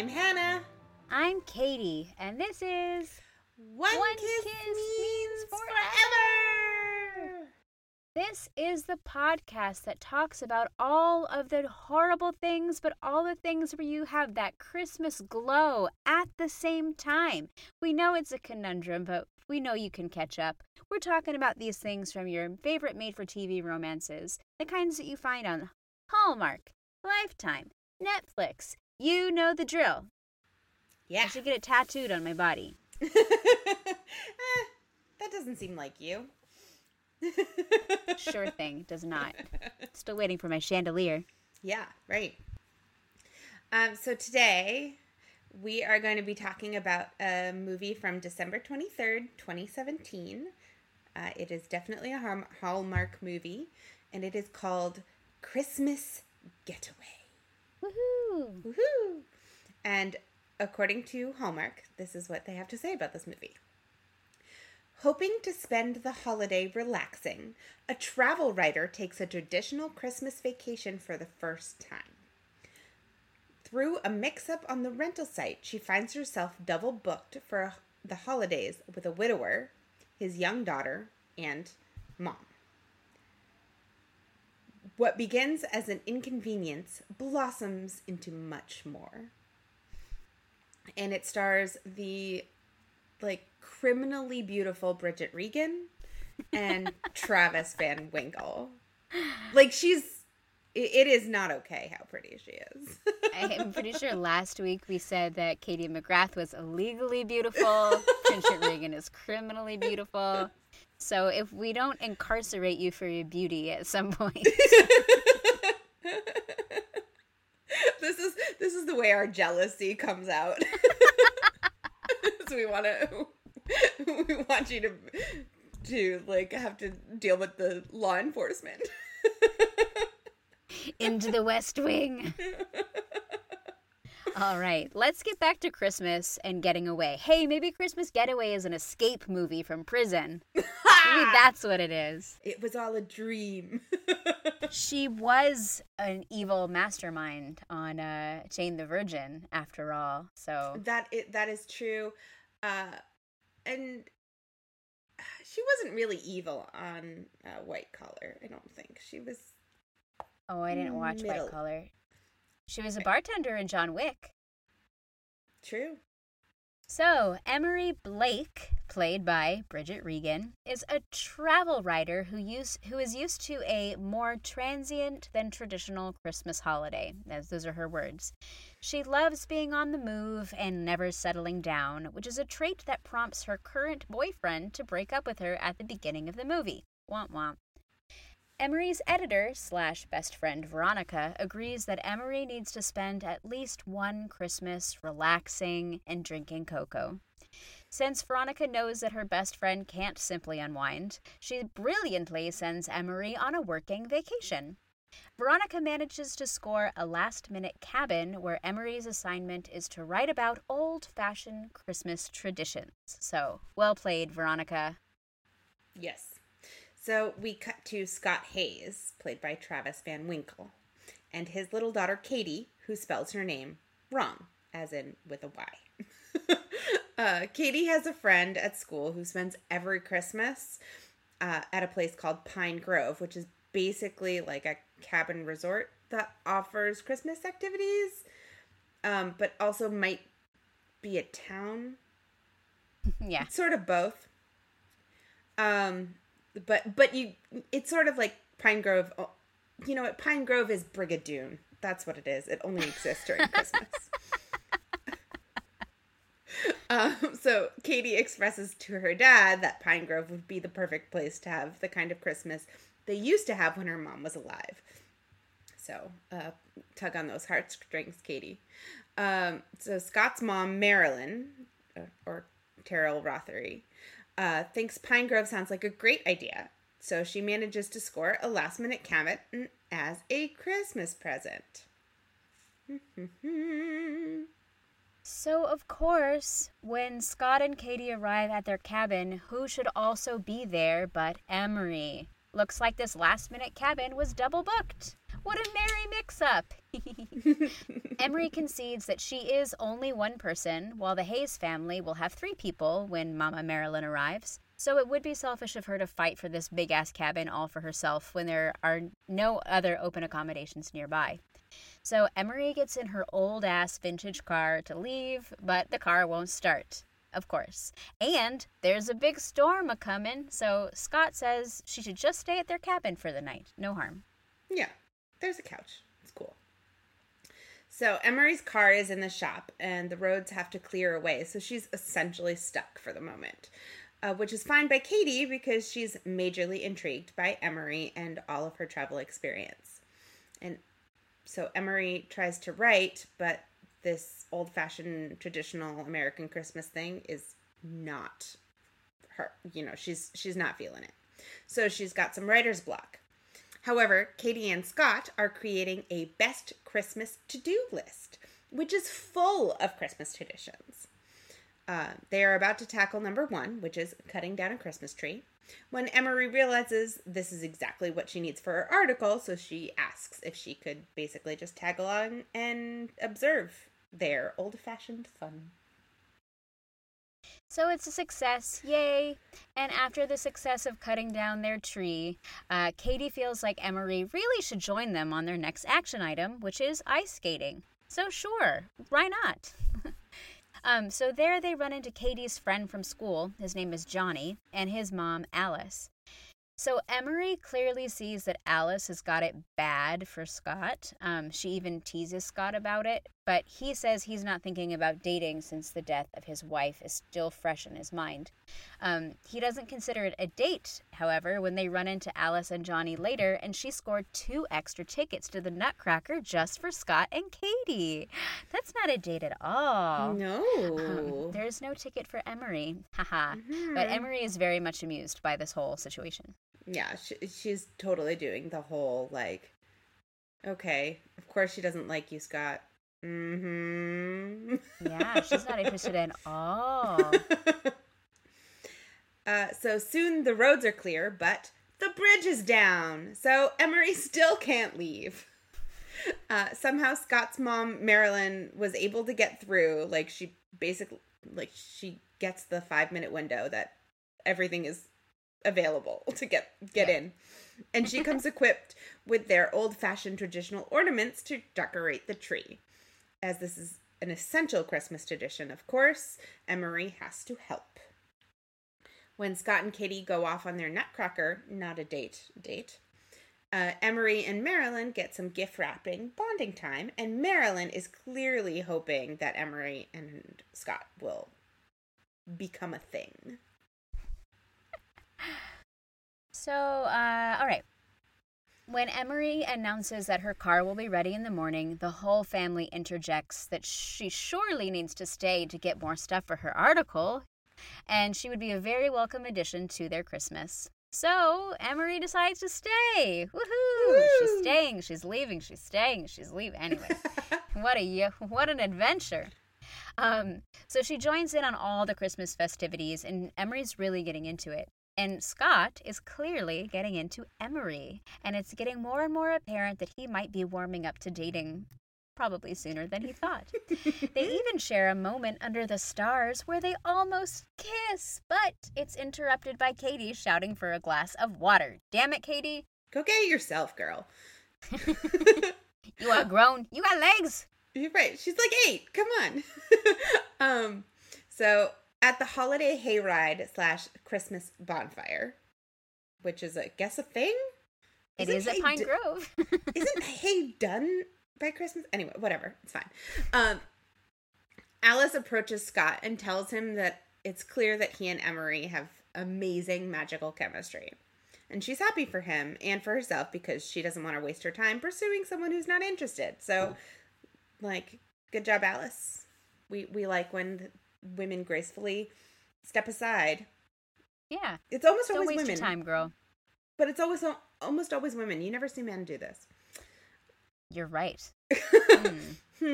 I'm Hannah. I'm Katie, and this is One Kiss Means Forever. This is the podcast that talks about all of the horrible things, but all the things where you have that Christmas glow at the same time. We know it's a conundrum, but we know you can catch up. We're talking about these things from your favorite made-for-TV romances, the kinds that you find on Hallmark, Lifetime, Netflix. You know the drill. Yeah. I should get it tattooed on my body. That doesn't seem like you. Sure thing. Does not. Still waiting for my chandelier. Yeah, right. So today we are going to be talking about a movie from December 23rd, 2017. It is definitely a Hallmark movie, and it is called Christmas Getaway. Woohoo! Woohoo! And according to Hallmark, this is what they have to say about this movie. Hoping to spend the holiday relaxing, a travel writer takes a traditional Christmas vacation for the first time. Through a mix-up on the rental site, she finds herself double-booked for the holidays with a widower, his young daughter, and mom. What begins as an inconvenience blossoms into much more. And it stars the, criminally beautiful Bridget Regan and Travis Van Winkle. It is not okay how pretty she is. I'm pretty sure last week we said that Katie McGrath was illegally beautiful. Bridget Regan is criminally beautiful. So if we don't incarcerate you for your beauty at some point. This is the way our jealousy comes out. So we want you to have to deal with the law enforcement. Into the West Wing. All right, let's get back to Christmas and getting away. Hey, maybe Christmas Getaway is an escape movie from prison. Maybe that's what it is. It was all a dream. She was an evil mastermind on Jane the Virgin, after all. So that is true. And she wasn't really evil on White Collar, I don't think. She was... Oh, I didn't watch White Collar. She was a bartender in John Wick. True. So, Emery Blake, played by Bridget Regan, is a travel writer who is used to a more transient than traditional Christmas holiday. Those are her words. She loves being on the move and never settling down, which is a trait that prompts her current boyfriend to break up with her at the beginning of the movie. Womp womp. Emery's editor/best friend Veronica agrees that Emery needs to spend at least one Christmas relaxing and drinking cocoa. Since Veronica knows that her best friend can't simply unwind, she brilliantly sends Emery on a working vacation. Veronica manages to score a last-minute cabin where Emery's assignment is to write about old-fashioned Christmas traditions. So, well played, Veronica. Yes. So we cut to Scott Hayes, played by Travis Van Winkle, and his little daughter Katie, who spells her name wrong, as in with a Y. Katie has a friend at school who spends every Christmas at a place called Pine Grove, which is basically like a cabin resort that offers Christmas activities, but also might be a town. Yeah. It's sort of both. But it's sort of like Pine Grove. You know what? Pine Grove is Brigadoon. That's what it is. It only exists during Christmas. So Katie expresses to her dad that Pine Grove would be the perfect place to have the kind of Christmas they used to have when her mom was alive. So tug on those heartstrings, Katie. So Scott's mom, Marilyn, or Terrell Rothery, thinks Pine Grove sounds like a great idea, so she manages to score a last-minute cabin as a Christmas present. So, of course, when Scott and Katie arrive at their cabin, who should also be there but Emery? Looks like this last-minute cabin was double booked. What a merry mix-up. Emery concedes that she is only one person, while the Hayes family will have three people when Mama Marilyn arrives. So it would be selfish of her to fight for this big-ass cabin all for herself when there are no other open accommodations nearby. So Emery gets in her old-ass vintage car to leave, but the car won't start, of course. And there's a big storm a-comin', so Scott says she should just stay at their cabin for the night. No harm. Yeah, there's a couch. It's cool. So Emery's car is in the shop, and the roads have to clear away, so she's essentially stuck for the moment. Which is fine by Katie because she's majorly intrigued by Emery and all of her travel experience. And so Emery tries to write, but this old-fashioned traditional American Christmas thing is not her. You know, she's not feeling it. So she's got some writer's block. However, Katie and Scott are creating a best Christmas to-do list, which is full of Christmas traditions. They are about to tackle number one, which is cutting down a Christmas tree, when Emery realizes this is exactly what she needs for her article, so she asks if she could basically just tag along and observe their old-fashioned fun. So it's a success, yay! And after the success of cutting down their tree, Katie feels like Emery really should join them on their next action item, which is ice skating. So sure, why not? So there they run into Katie's friend from school, his name is Johnny, and his mom, Alice. So Emery clearly sees that Alice has got it bad for Scott. She even teases Scott about it, but he says he's not thinking about dating since the death of his wife is still fresh in his mind. He doesn't consider it a date, however, when they run into Alice and Johnny later, and she scored 2 extra tickets to the Nutcracker just for Scott and Katie. That's not a date at all. No. There's no ticket for Emery. Haha. Mm-hmm. But Emery is very much amused by this whole situation. Yeah, she's totally doing the whole, like, okay, of course she doesn't like you, Scott. Mm-hmm. Yeah, she's not interested at all. So soon the roads are clear, but the bridge is down, so Emery still can't leave. Somehow Scott's mom, Marilyn, was able to get through. Like, she basically, like, she gets the 5-minute window that everything is available to get yeah. in. And she comes equipped with their old-fashioned traditional ornaments to decorate the tree. As this is an essential Christmas tradition, of course, Emery has to help. When Scott and Katie go off on their Nutcracker, not a date, Emery and Marilyn get some gift wrapping, bonding time, and Marilyn is clearly hoping that Emery and Scott will become a thing. So, all right. When Emery announces that her car will be ready in the morning, the whole family interjects that she surely needs to stay to get more stuff for her article, and she would be a very welcome addition to their Christmas. So, Emery decides to stay. Woohoo! Woo! She's staying, she's leaving, she's staying, she's leaving. Anyway, what an adventure. So she joins in on all the Christmas festivities, and Emery's really getting into it. And Scott is clearly getting into Emery, and it's getting more and more apparent that he might be warming up to dating probably sooner than he thought. They even share a moment under the stars where they almost kiss, but it's interrupted by Katie shouting for a glass of water. Damn it, Katie. Go get it yourself, girl. You are grown. You got legs. You're right. She's like 8. Come on. So... at the holiday hayride / Christmas bonfire, which is, I guess, a thing? It is at Pine Grove. Isn't hay done by Christmas? Anyway, whatever. It's fine. Alice approaches Scott and tells him that it's clear that he and Emery have amazing magical chemistry. And she's happy for him and for herself because she doesn't want to waste her time pursuing someone who's not interested. So, like, good job, Alice. We like when... women gracefully step aside. Yeah. It's almost always women. Don't waste your time, girl. But it's almost always women. You never see men do this. You're right. All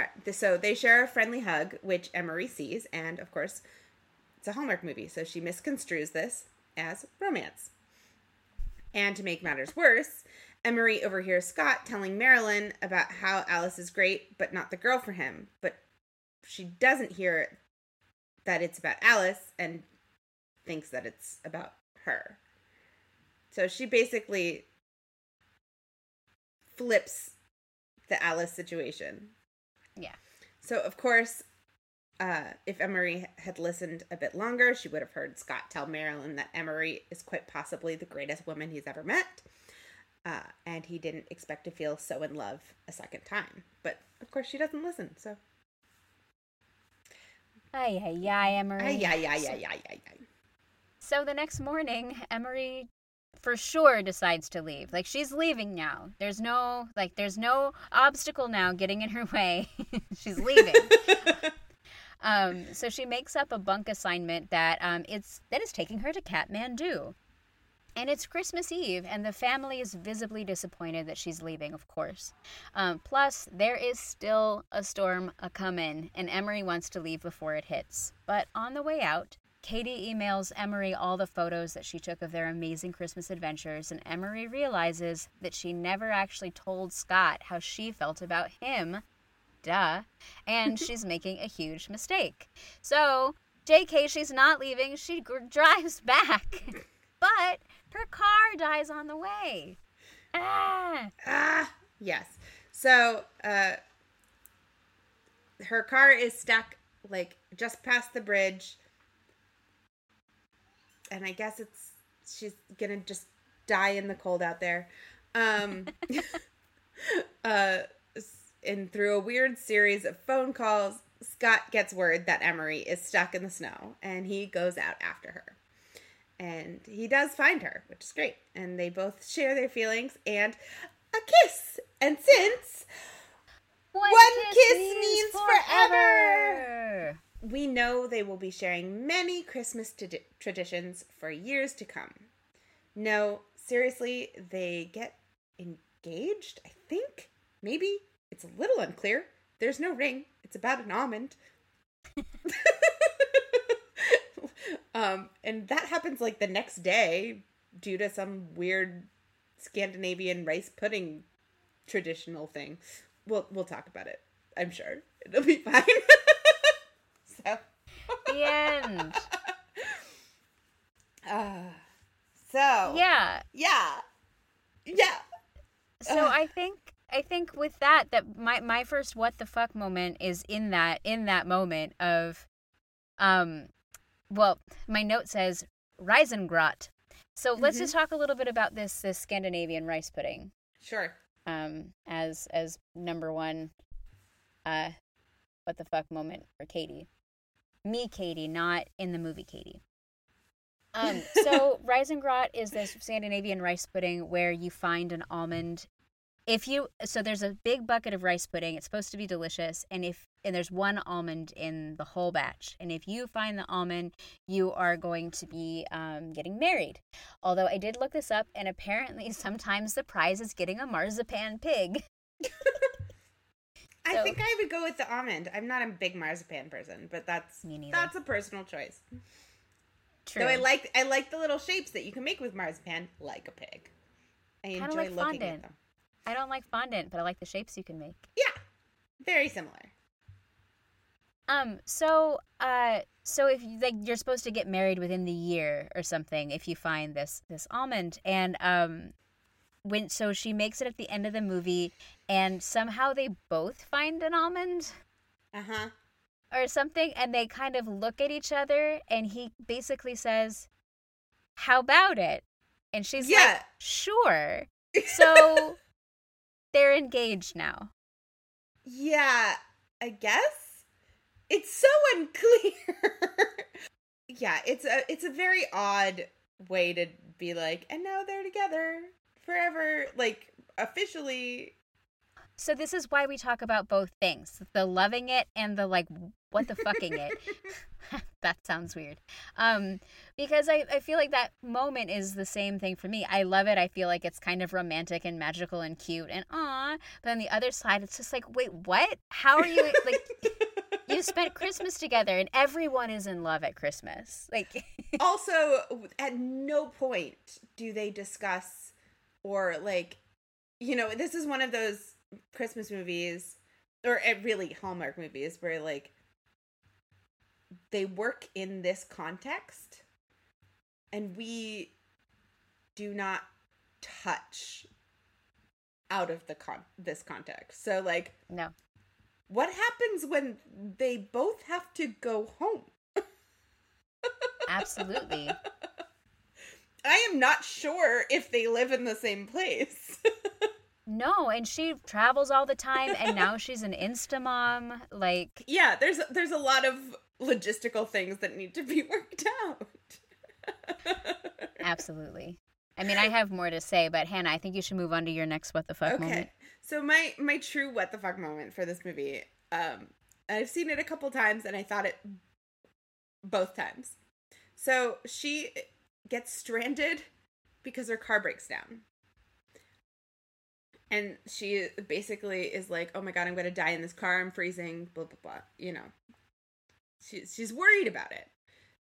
right. So they share a friendly hug, which Emery sees. And, of course, it's a Hallmark movie, so she misconstrues this as romance. And to make matters worse, Emery overhears Scott telling Marilyn about how Alice is great, but not the girl for him. But she doesn't hear that it's about Alice and thinks that it's about her. So she basically flips the Alice situation. Yeah. So, of course, if Emery had listened a bit longer, she would have heard Scott tell Marilyn that Emery is quite possibly the greatest woman he's ever met. And he didn't expect to feel so in love a second time. But, of course, she doesn't listen, so. Ay, ay, ay, Emery. Ay, ay, ay, ay, ay, ay, ay. So the next morning, Emery for sure decides to leave. Like, she's leaving now. There's no obstacle now getting in her way. She's leaving. So she makes up a bunk assignment that is taking her to Kathmandu. And it's Christmas Eve, and the family is visibly disappointed that she's leaving, of course. Plus, there is still a storm a-comin', and Emery wants to leave before it hits. But on the way out, Katie emails Emery all the photos that she took of their amazing Christmas adventures, and Emery realizes that she never actually told Scott how she felt about him. Duh. And she's making a huge mistake. So, JK, she's not leaving. She drives back. But her car dies on the way. Yes. So, her car is stuck, like, just past the bridge. And I guess she's gonna just die in the cold out there. And through a weird series of phone calls, Scott gets word that Emery is stuck in the snow, and he goes out after her. And he does find her, which is great. And they both share their feelings and a kiss. And since one kiss means forever, we know they will be sharing many Christmas traditions for years to come. No, seriously, they get engaged, I think? Maybe? It's a little unclear. There's no ring. It's about an almond. And that happens, like, the next day due to some weird Scandinavian rice pudding traditional thing. We'll talk about it. I'm sure. It'll be fine. So. The end. Yeah. So I think with that my first what the fuck moment is in that moment of, well, my note says risengrot. So let's just talk a little bit about this Scandinavian rice pudding. Sure. As number one, what the fuck moment for Katie. Me, Katie, not in the movie Katie. So risengrot is this Scandinavian rice pudding where you find an almond. So there's a big bucket of rice pudding. It's supposed to be delicious, and there's one almond in the whole batch. And if you find the almond, you are going to be getting married. Although I did look this up, and apparently sometimes the prize is getting a marzipan pig. I think I would go with the almond. I'm not a big marzipan person, but that's a personal choice. True. Though I like the little shapes that you can make with marzipan, like a pig. I enjoy looking fondant at them. I don't like fondant, but I like the shapes you can make. Yeah, very similar. So if you, like, you're supposed to get married within the year or something if you find this almond, and so she makes it at the end of the movie, and somehow they both find an almond, or something, and they kind of look at each other, and he basically says, "How about it?" And she's like, "Sure." So they're engaged now. Yeah, I guess it's so unclear. Yeah, it's a very odd way to be like, and now they're together. Forever, like, officially. So this is why we talk about both things. The loving it and the, like, what the fucking it. That sounds weird. Because I feel like that moment is the same thing for me. I love it. I feel like it's kind of romantic and magical and cute and aw. But on the other side, it's just like, wait, what? How are you, like, you spent Christmas together and everyone is in love at Christmas. Like. Also, at no point do they discuss or, like, you know, this is one of those Christmas movies, or really Hallmark movies, where, like, they work in this context, and we do not touch out of the this context. So, like, no. What happens when they both have to go home? Absolutely. I am not sure if they live in the same place. No, and she travels all the time, and now she's an Instamom. Like, yeah, there's a lot of logistical things that need to be worked out. Absolutely. I mean, I have more to say, but Hannah, I think you should move on to your next what the fuck moment. Okay. So my true what the fuck moment for this movie, I've seen it a couple times, and I thought it both times. So she gets stranded because her car breaks down. And she basically is like, oh my God, I'm going to die in this car. I'm freezing, blah, blah, blah. You know, she's worried about it.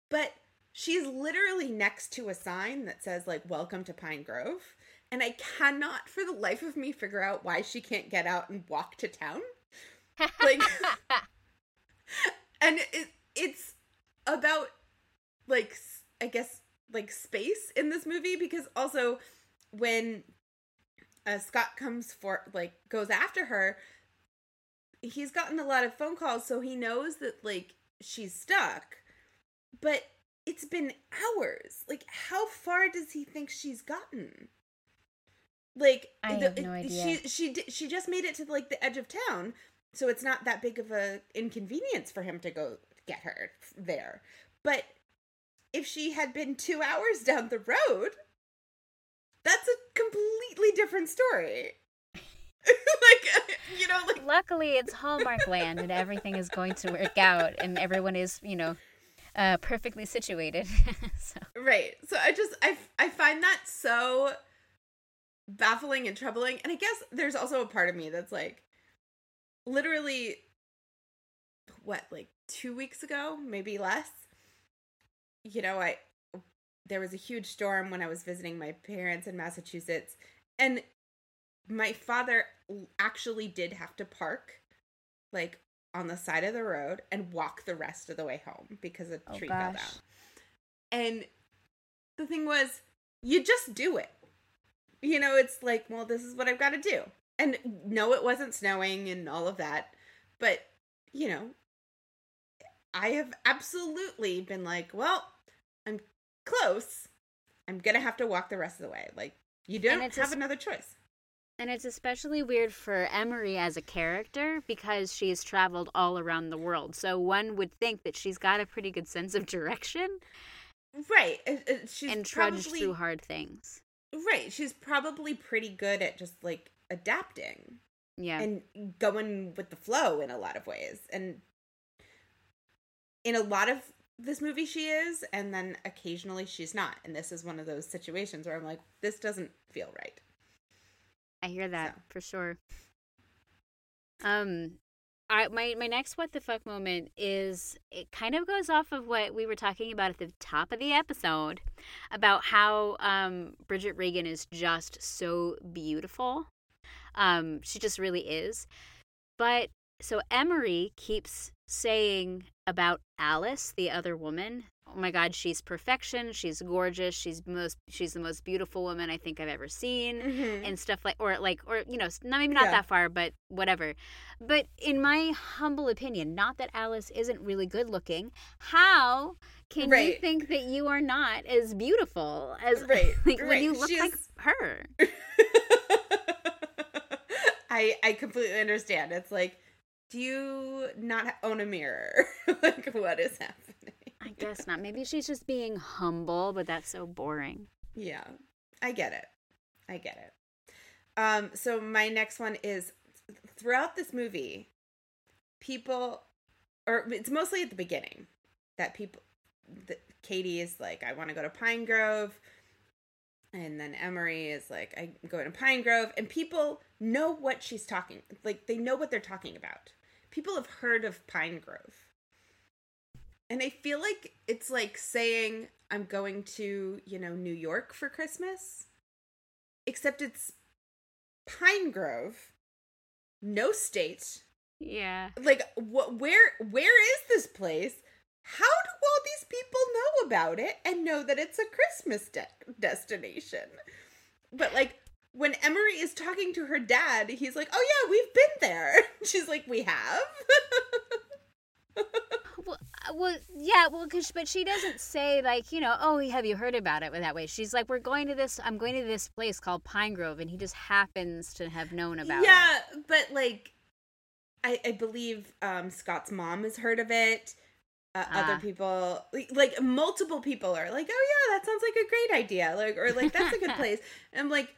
But she's literally next to a sign that says, like, welcome to Pine Grove. And I cannot for the life of me figure out why she can't get out and walk to town. Like, and it's about, like, I guess, like, space in this movie, because also when Scott comes for, like, goes after her, he's gotten a lot of phone calls, so he knows that, like, she's stuck, but it's been hours. Like, how far does he think she's gotten? Like, I have no idea. She just made it to, like, the edge of town, so it's not that big of a inconvenience for him to go get her there. But if she had been 2 hours down the road, that's a completely different story. Like, you know, like, luckily it's Hallmark land and everything is going to work out and everyone is, you know, perfectly situated. So. Right. So I find that so baffling and troubling. And I guess there's also a part of me that's like, literally, what, like 2 weeks ago, maybe less, you know, there was a huge storm when I was visiting my parents in Massachusetts, and my father actually did have to park, like, on the side of the road and walk the rest of the way home because a tree fell down. And the thing was, you just do it. You know, it's like, well, this is what I've got to do. And no, it wasn't snowing and all of that, but, you know, I have absolutely been like, well, I'm close. I'm going to have to walk the rest of the way. Like, you don't have another choice. And it's especially weird for Emery as a character because she's traveled all around the world. So one would think that she's got a pretty good sense of direction. Right. And trudged through hard things. Right. She's probably pretty good at just, like, adapting. Yeah. And going with the flow in a lot of ways. And in a lot of this movie she is, and then occasionally she's not. And this is one of those situations where I'm like, this doesn't feel right. I hear that, so. For sure. My next what the fuck moment is, it kind of goes off of what we were talking about at the top of the episode about how Bridget Regan is just so beautiful. She just really is. But so Emery keeps saying about Alice, the other woman, oh my God, she's perfection, she's gorgeous, she's the most beautiful woman I think I've ever seen, mm-hmm. and stuff like, or you know, maybe not that far, but whatever. But in my humble opinion, not that Alice isn't really good looking, how can you think that you are not as beautiful as like, when you look like her? I completely understand. It's like, do you not own a mirror? Like, what is happening? I guess not. Maybe she's just being humble, but that's so boring. Yeah, I get it. So my next one is, throughout this movie, it's mostly at the beginning that Katie is like, I want to go to Pine Grove. And then Emery is like, I'm going to Pine Grove. And people know what she's talking. Like, they know what they're talking about. People have heard of Pine Grove. And I feel like it's like saying, I'm going to, you know, New York for Christmas. Except it's Pine Grove, no state. Yeah. Like, where is this place? How do all these people know about it and know that it's a Christmas destination? But, like, when Emery is talking to her dad, he's like, oh, yeah, we've been there. She's like, we have? Well, because she doesn't say, like, you know, oh, have you heard about it that way? She's like, I'm going to this place called Pine Grove, and he just happens to have known about it. Yeah, but, like, I believe Scott's mom has heard of it. Other people, like, multiple people are like, oh, yeah, that sounds like a great idea. Like, or, like, that's a good place. And I'm like,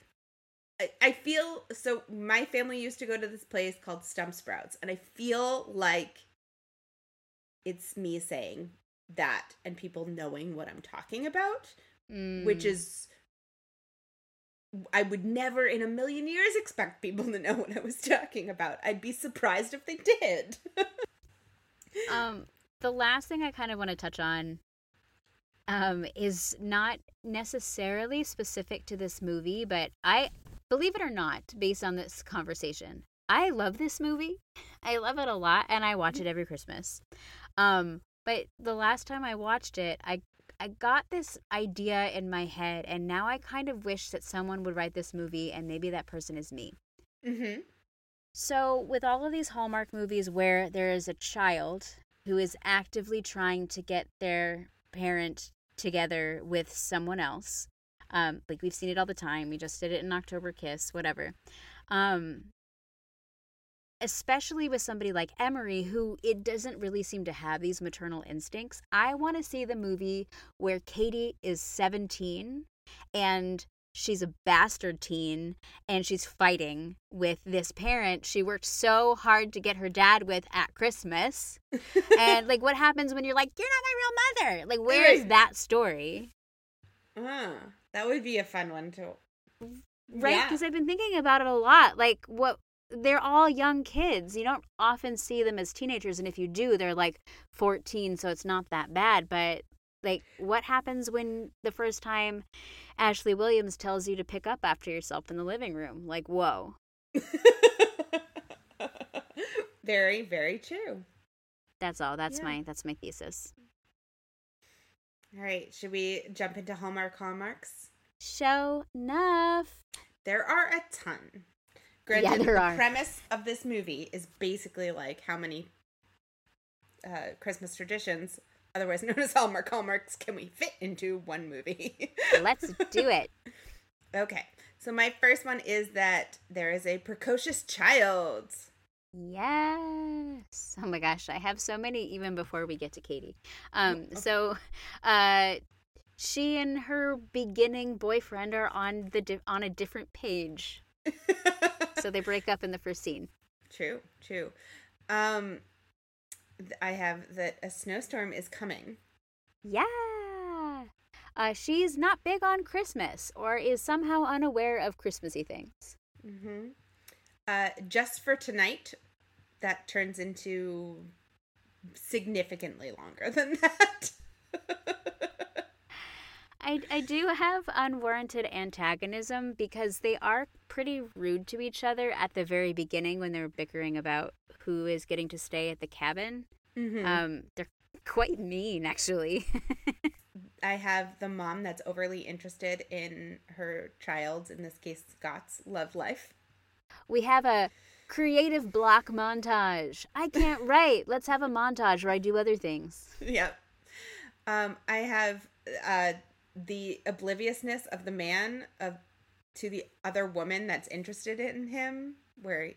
I feel, so my family used to go to this place called Stump Sprouts. And I feel like it's me saying that and people knowing what I'm talking about, which is, I would never in a million years expect people to know what I was talking about. I'd be surprised if they did. The last thing I kind of want to touch on is not necessarily specific to this movie, but I, believe it or not, based on this conversation, I love this movie. I love it a lot, and I watch it every Christmas. But the last time I watched it, I got this idea in my head, and now I kind of wish that someone would write this movie, and maybe that person is me. Mm-hmm. So with all of these Hallmark movies where there is a child who is actively trying to get their parent together with someone else. Like, we've seen it all the time. We just did it in October Kiss, whatever. Especially with somebody like Emery, who it doesn't really seem to have these maternal instincts. I want to see the movie where Katie is 17 and she's a bastard teen, and she's fighting with this parent she worked so hard to get her dad with at Christmas. And, like, what happens when you're like, you're not my real mother? Like, where is that story? That would be a fun one, too. Right? Because I've been thinking about it a lot. Like, what? They're all young kids. You don't often see them as teenagers, and if you do, they're, like, 14, so it's not that bad, but... Like, what happens when the first time Ashley Williams tells you to pick up after yourself in the living room? Like, whoa. Very, very true. That's all. That's my thesis. All right. Should we jump into Hallmarks? Show enough. There are a ton. Granted, the premise of this movie is basically like how many Christmas traditions, otherwise known as Hallmarks, can we fit into one movie? Let's do it. Okay. So my first one is that there is a precocious child. Yes. Oh my gosh. I have so many even before we get to Katie. Okay. So she and her beginning boyfriend are on a different page. So they break up in the first scene. True. I have that a snowstorm is coming. Yeah. She's not big on Christmas or is somehow unaware of Christmassy things. Mm-hmm. Just for tonight, that turns into significantly longer than that. I do have unwarranted antagonism because they are pretty rude to each other at the very beginning when they're bickering about who is getting to stay at the cabin. Mm-hmm. They're quite mean, actually. I have the mom that's overly interested in her child's, in this case, Scott's, love life. We have a creative block montage. I can't write. Let's have a montage where I do other things. Yep. I have... the obliviousness of the man to the other woman that's interested in him, where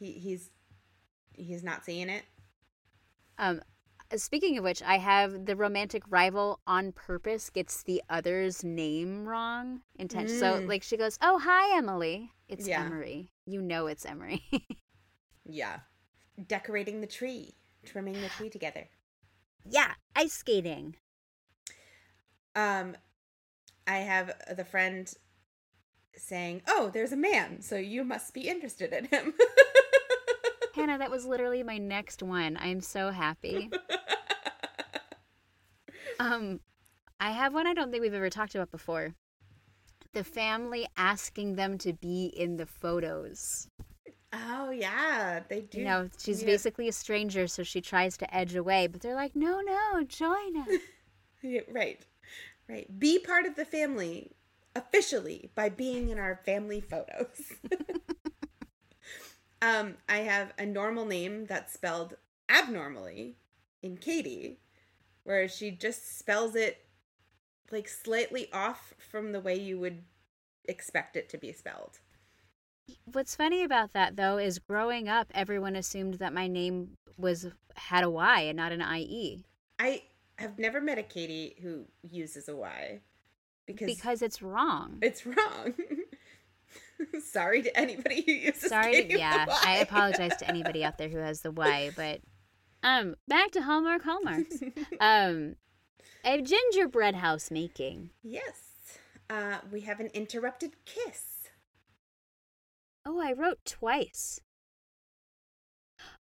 he's not seeing it. Speaking of which, I have the romantic rival on purpose gets the other's name wrong. So like she goes, "Oh, hi, Emily." It's Emery. You know it's Emery. Yeah. Decorating the tree, trimming the tree together. Yeah, ice skating. I have the friend saying, "Oh, there's a man, so you must be interested in him." Hannah, that was literally my next one. I'm so happy. I have one I don't think we've ever talked about before. the family asking them to be in the photos. Oh, yeah, they do. You know, she's basically a stranger, so she tries to edge away, but they're like, no, join us. Yeah, right. Be part of the family officially by being in our family photos. I have a normal name that's spelled abnormally in Katie, where she just spells it like slightly off from the way you would expect it to be spelled. What's funny about that, though, is growing up, everyone assumed that my name had a Y and not an IE. I have never met a Katie who uses a Y. Because it's wrong. It's wrong. Sorry to anybody who uses Katie with the Y. I apologize to anybody out there who has the Y, but back to Hallmarks. A gingerbread house making. Yes. We have an interrupted kiss. Oh, I wrote twice.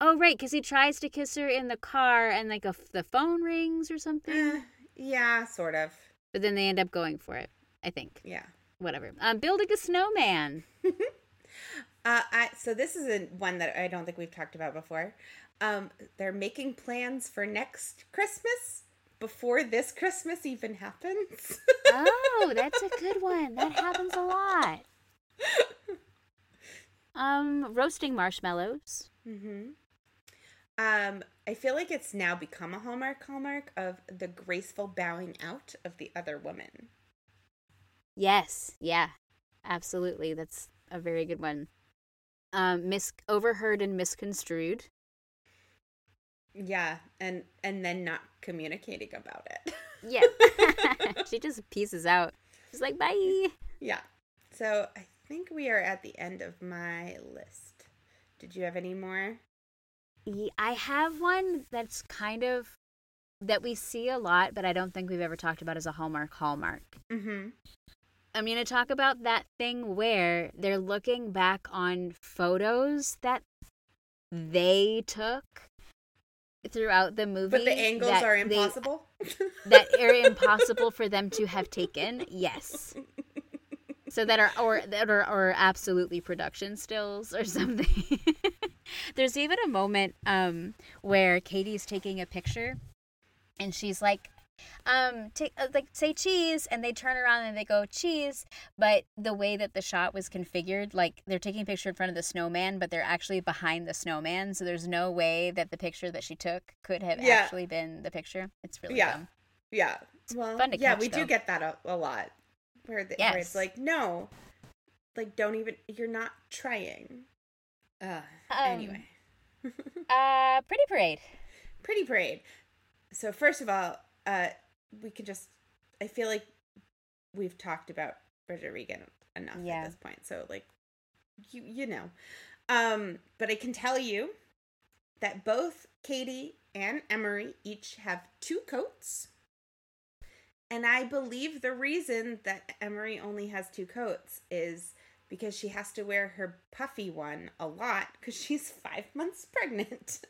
Oh, right, because he tries to kiss her in the car and, like, the phone rings or something. Yeah, sort of. But then they end up going for it, I think. Yeah. Whatever. Building a snowman. So this is one that I don't think we've talked about before. They're making plans for next Christmas before this Christmas even happens. Oh, that's a good one. That happens a lot. Roasting marshmallows. Mm-hmm. I feel like it's now become a Hallmark of the graceful bowing out of the other woman. Yes. Yeah, absolutely. That's a very good one. Overheard and misconstrued. Yeah. And then not communicating about it. Yeah. She just pieces out. She's like, bye. Yeah. So I think we are at the end of my list. Did you have any more? I have one that's that we see a lot, but I don't think we've ever talked about as a Hallmark. Mm-hmm. I'm going to talk about that thing where they're looking back on photos that they took throughout the movie. But the angles are impossible? That are impossible for them to have taken, yes. So that are absolutely production stills or something. There's even a moment where Katie's taking a picture, and she's like, say cheese, and they turn around and they go cheese. But the way that the shot was configured, like they're taking a picture in front of the snowman, but they're actually behind the snowman. So there's no way that the picture that she took could have actually been the picture. It's really dumb. Yeah. Well, fun to catch, we do get that a lot. Where it's like, no, like, don't even, you're not trying. Anyway. Pretty Parade. So first of all, I feel like we've talked about Bridget Regan enough at this point. So, like, you know. But I can tell you that both Katie and Emery each have two coats. And I believe the reason that Emery only has two coats is because she has to wear her puffy one a lot because she's 5 months pregnant.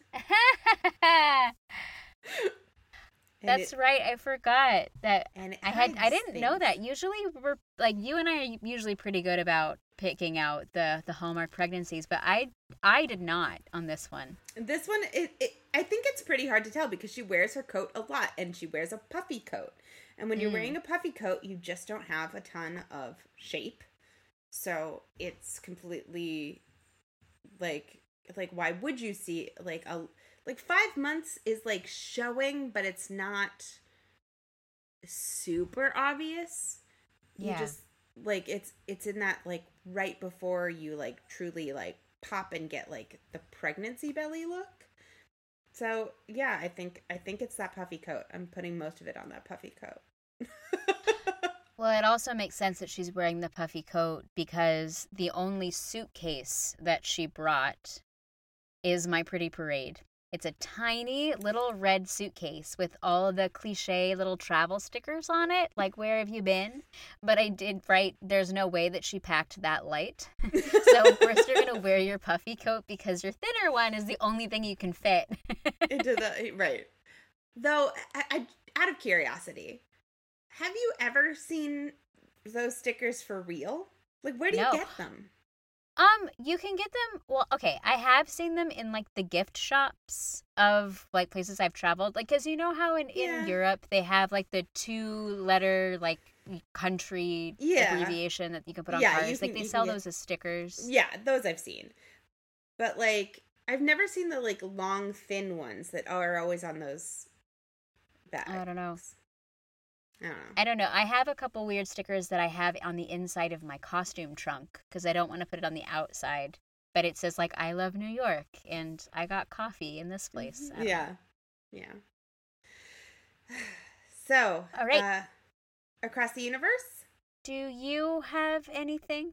That's right. I forgot that. And I didn't know that. Usually we're like, you and I are usually pretty good about picking out the Hallmark pregnancies, but I did not on this one. This one, I think it's pretty hard to tell because she wears her coat a lot and she wears a puffy coat. And when you're wearing a puffy coat, you just don't have a ton of shape. So it's completely, like why would you see, like, 5 months is, like, showing, but it's not super obvious. Yeah. You just, like, it's in that, like, right before you, like, truly, like, pop and get, like, the pregnancy belly look. So, yeah, I think it's that puffy coat. I'm putting most of it on that puffy coat. Well, it also makes sense that she's wearing the puffy coat because the only suitcase that she brought is My Pretty Parade. It's a tiny little red suitcase with all the cliche little travel stickers on it, like, where have you been? But I did write, there's no way that she packed that light. So first you're going to wear your puffy coat because your thinner one is the only thing you can fit. Into the, right. Though, out of curiosity, have you ever seen those stickers for real? Like, where do you get them? You can get them, well, okay, I have seen them in, like, the gift shops of, like, places I've traveled. Like, because you know how in Europe they have, like, the two-letter, like, country abbreviation that you can put on cards. Like, they sell those as stickers. Yeah, those I've seen. But, like, I've never seen the, like, long, thin ones that are always on those bags. I don't know. I have a couple weird stickers that I have on the inside of my costume trunk because I don't want to put it on the outside. But it says, like, I love New York and I got coffee in this place. Yeah. So, all right. Across the universe? Do you have anything?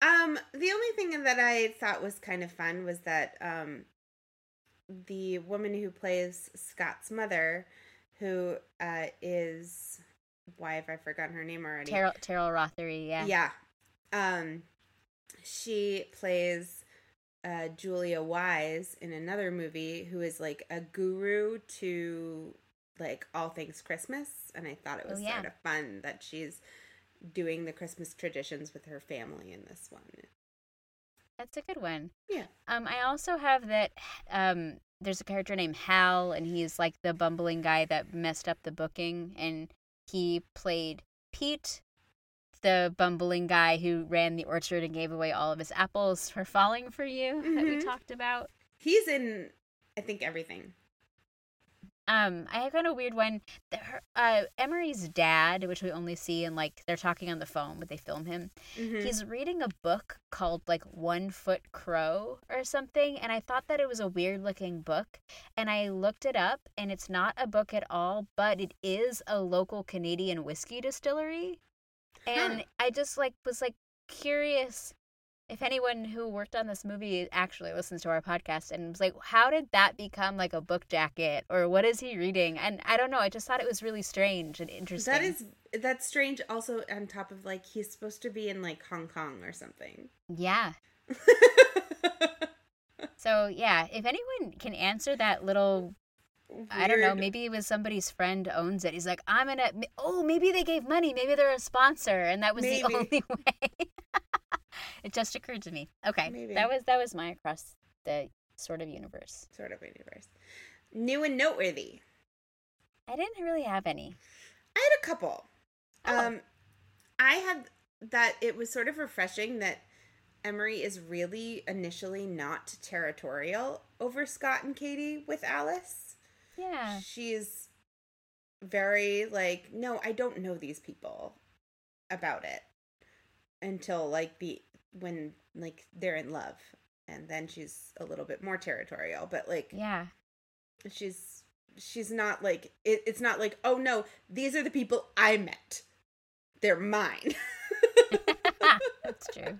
The only thing that I thought was kind of fun was that the woman who plays Scott's mother, who is, why have I forgotten her name already? Terrell Rothery, yeah. She plays Julia Wise in another movie, who is like a guru to like all things Christmas, and I thought it was sort of fun that she's doing the Christmas traditions with her family in this one. That's a good one. Yeah. I also have that there's a character named Hal, and he's like the bumbling guy that messed up the booking, and he played Pete, the bumbling guy who ran the orchard and gave away all of his apples for falling for you that we talked about. He's in, I think, everything. I got a weird one. Emery's dad, which we only see in, like, they're talking on the phone, but they film him. Mm-hmm. He's reading a book called, like, 1 Foot Crow or something, and I thought that it was a weird-looking book, and I looked it up, and it's not a book at all, but it is a local Canadian whiskey distillery, and I just, like, was, like, curious if anyone who worked on this movie actually listens to our podcast and was like, how did that become like a book jacket, or what is he reading? And I don't know. I just thought it was really strange and interesting. That's strange. Also, on top of like, he's supposed to be in like Hong Kong or something. Yeah. So yeah, if anyone can answer that little, weird. I don't know, maybe it was somebody's friend owns it. He's like, I'm going to, maybe they gave money. Maybe they're a sponsor. And that was the only way. It just occurred to me. Okay. Maybe. That was my across the universe. Sort of universe. New and noteworthy. I didn't really have any. I had a couple. I had that it was sort of refreshing that Emery is really initially not territorial over Scott and Katie with Alice. Yeah. She's very like, no, I don't know these people about it. Until, like, when, like, they're in love. And then she's a little bit more territorial. But, like, yeah, she's not, like, it's not like, oh, no, these are the people I met. They're mine. That's true.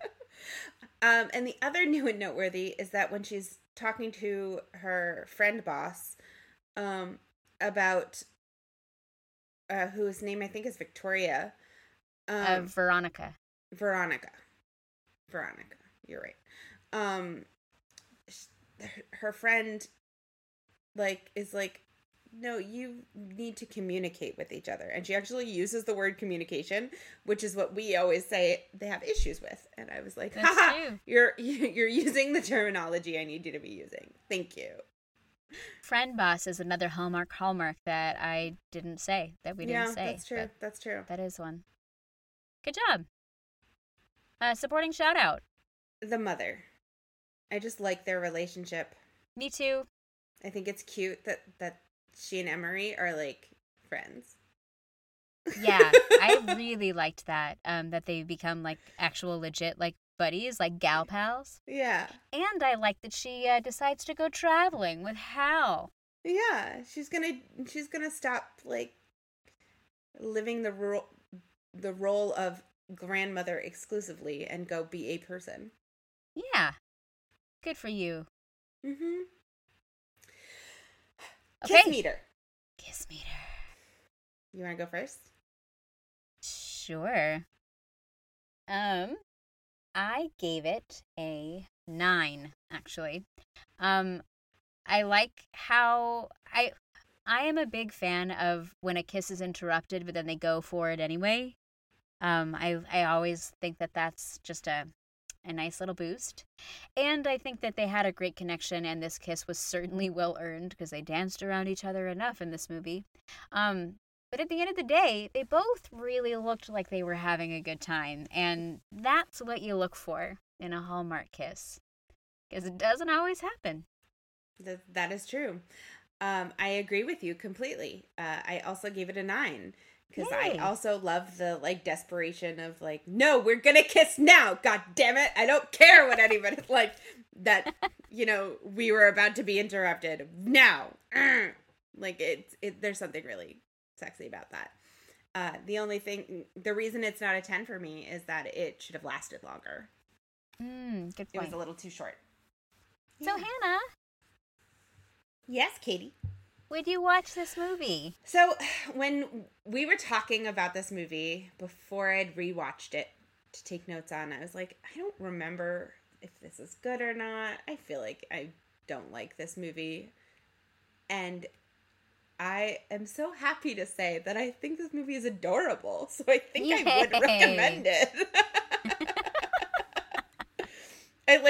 And the other new and noteworthy is that when she's talking to her friend boss about whose name I think is Victoria. Veronica. You're right. Her friend, like, is like, no, you need to communicate with each other. And she actually uses the word communication, which is what we always say they have issues with. And I was like, haha, you're using the terminology I need you to be using. Thank you. Friend boss is another Hallmark that I didn't say, that we didn't say. Yeah, that's true. That's true. That is one. Good job. Supporting shout out. The mother. I just like their relationship. Me too. I think it's cute that she and Emery are like friends. Yeah, I really liked that. That they become like actual legit like buddies, like gal pals. Yeah. And I like that she decides to go traveling with Hal. Yeah, she's gonna stop like living the role of grandmother exclusively and go be a person. Yeah. Good for you. Mm-hmm. Okay. Kiss meter. You want to go first? Sure. I gave it a 9, actually. I like how I am a big fan of when a kiss is interrupted, but then they go for it anyway. I always think that that's just a nice little boost. And I think that they had a great connection, and this kiss was certainly well earned because they danced around each other enough in this movie. But at the end of the day, they both really looked like they were having a good time, and that's what you look for in a Hallmark kiss, because it doesn't always happen. That is true. I agree with you completely. I also gave it a 9. Because I also love the, desperation of, no, we're going to kiss now. God damn it. I don't care what anybody that, we were about to be interrupted. Now. There's something really sexy about that. The reason it's not a 10 for me is that it should have lasted longer. Good point. It was a little too short. So, yeah. Hannah. Yes, Katie. Would you watch this movie? So when we were talking about this movie before I'd rewatched it to take notes on, I was like, I don't remember if this is good or not. I feel like I don't like this movie. And I am so happy to say that I think this movie is adorable. So I think I would recommend it.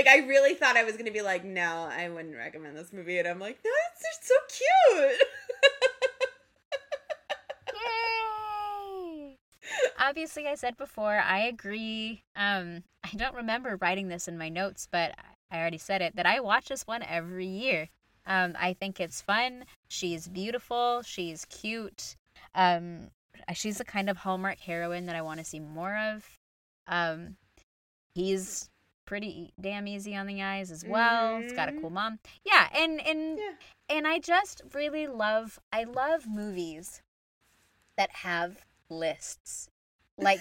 I really thought I was going to be like, no, I wouldn't recommend this movie. And I'm like, no, it's so cute. Yay! Obviously, I said before, I agree. I don't remember writing this in my notes, but I already said it, that I watch this one every year. I think it's fun. She's beautiful. She's cute. She's the kind of Hallmark heroine that I want to see more of. He's pretty damn easy on the eyes as well. It's got a cool mom. Yeah, and I just really love movies that have lists. Where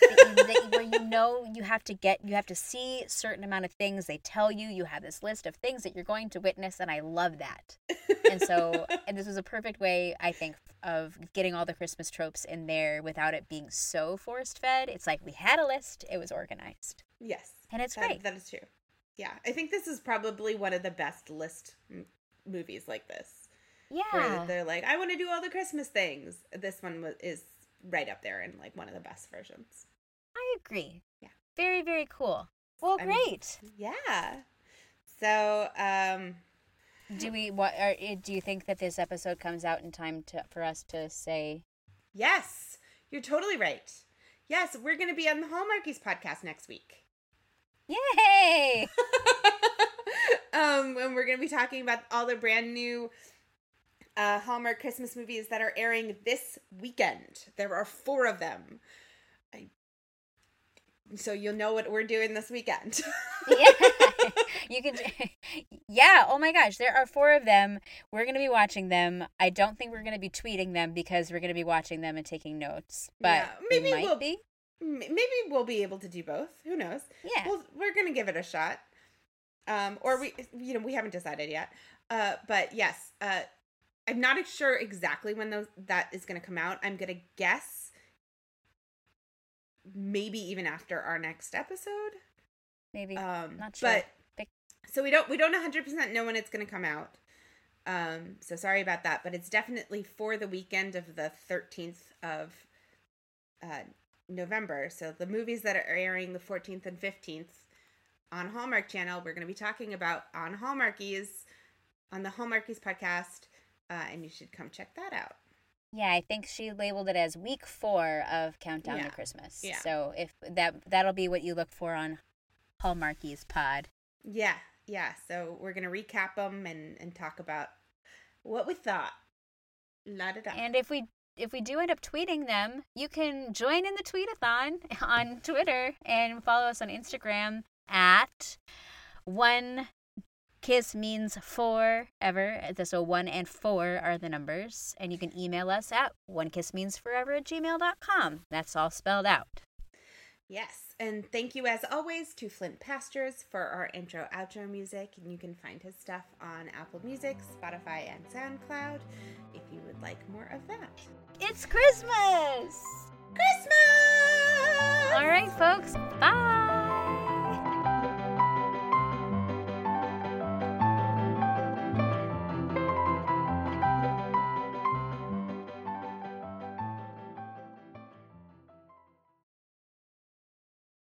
you have to see certain amount of things. They tell you have this list of things that you're going to witness, and I love that. And so, and this was a perfect way, I think, of getting all the Christmas tropes in there without it being so forced-fed. It's like we had a list, it was organized. Yes. And it's great. That is true. Yeah. I think this is probably one of the best list movies like this. Yeah. Where they're like, I want to do all the Christmas things. This one is right up there in one of the best versions. I agree. Yeah. Very, very cool. Well, great. Yeah. So, do you think that this episode comes out in time for us to say? Yes, you're totally right. Yes, we're going to be on the Hallmarkies podcast next week. Yay! And we're going to be talking about all the brand new Hallmark Christmas movies that are airing this weekend. There are 4 of them. So you'll know what we're doing this weekend. Oh my gosh, there are 4 of them. We're going to be watching them. I don't think we're going to be tweeting them because we're going to be watching them and taking notes. But yeah, maybe we'll be able to do both. Who knows? Yeah. We're going to give it a shot. Or we haven't decided yet. But yes, I'm not sure exactly when that is going to come out. I'm going to guess maybe even after our next episode. Maybe. Not sure. So we don't 100% know when it's going to come out. So sorry about that, but it's definitely for the weekend of the 13th of November. So the movies that are airing the 14th and 15th on Hallmark Channel, we're going to be talking about on Hallmarkies, on the Hallmarkies podcast, and you should come check that out. Yeah, I think she labeled it as week 4 of Countdown to Christmas. Yeah. So if that'll be what you look for on Hallmarkies pod. Yeah, yeah. So we're going to recap them and talk about what we thought. La-da-da. And if we do end up tweeting them, you can join in the tweet-a-thon on Twitter and follow us on Instagram at One Kiss Means Forever. So 1 and 4 are the numbers. And you can email us at onekissmeansforever@gmail.com. That's all spelled out. Yes. And thank you, as always, to Flint Pastures for our intro-outro music. And you can find his stuff on Apple Music, Spotify, and SoundCloud if you would like more of that. It's Christmas! Christmas! All right, folks. Bye!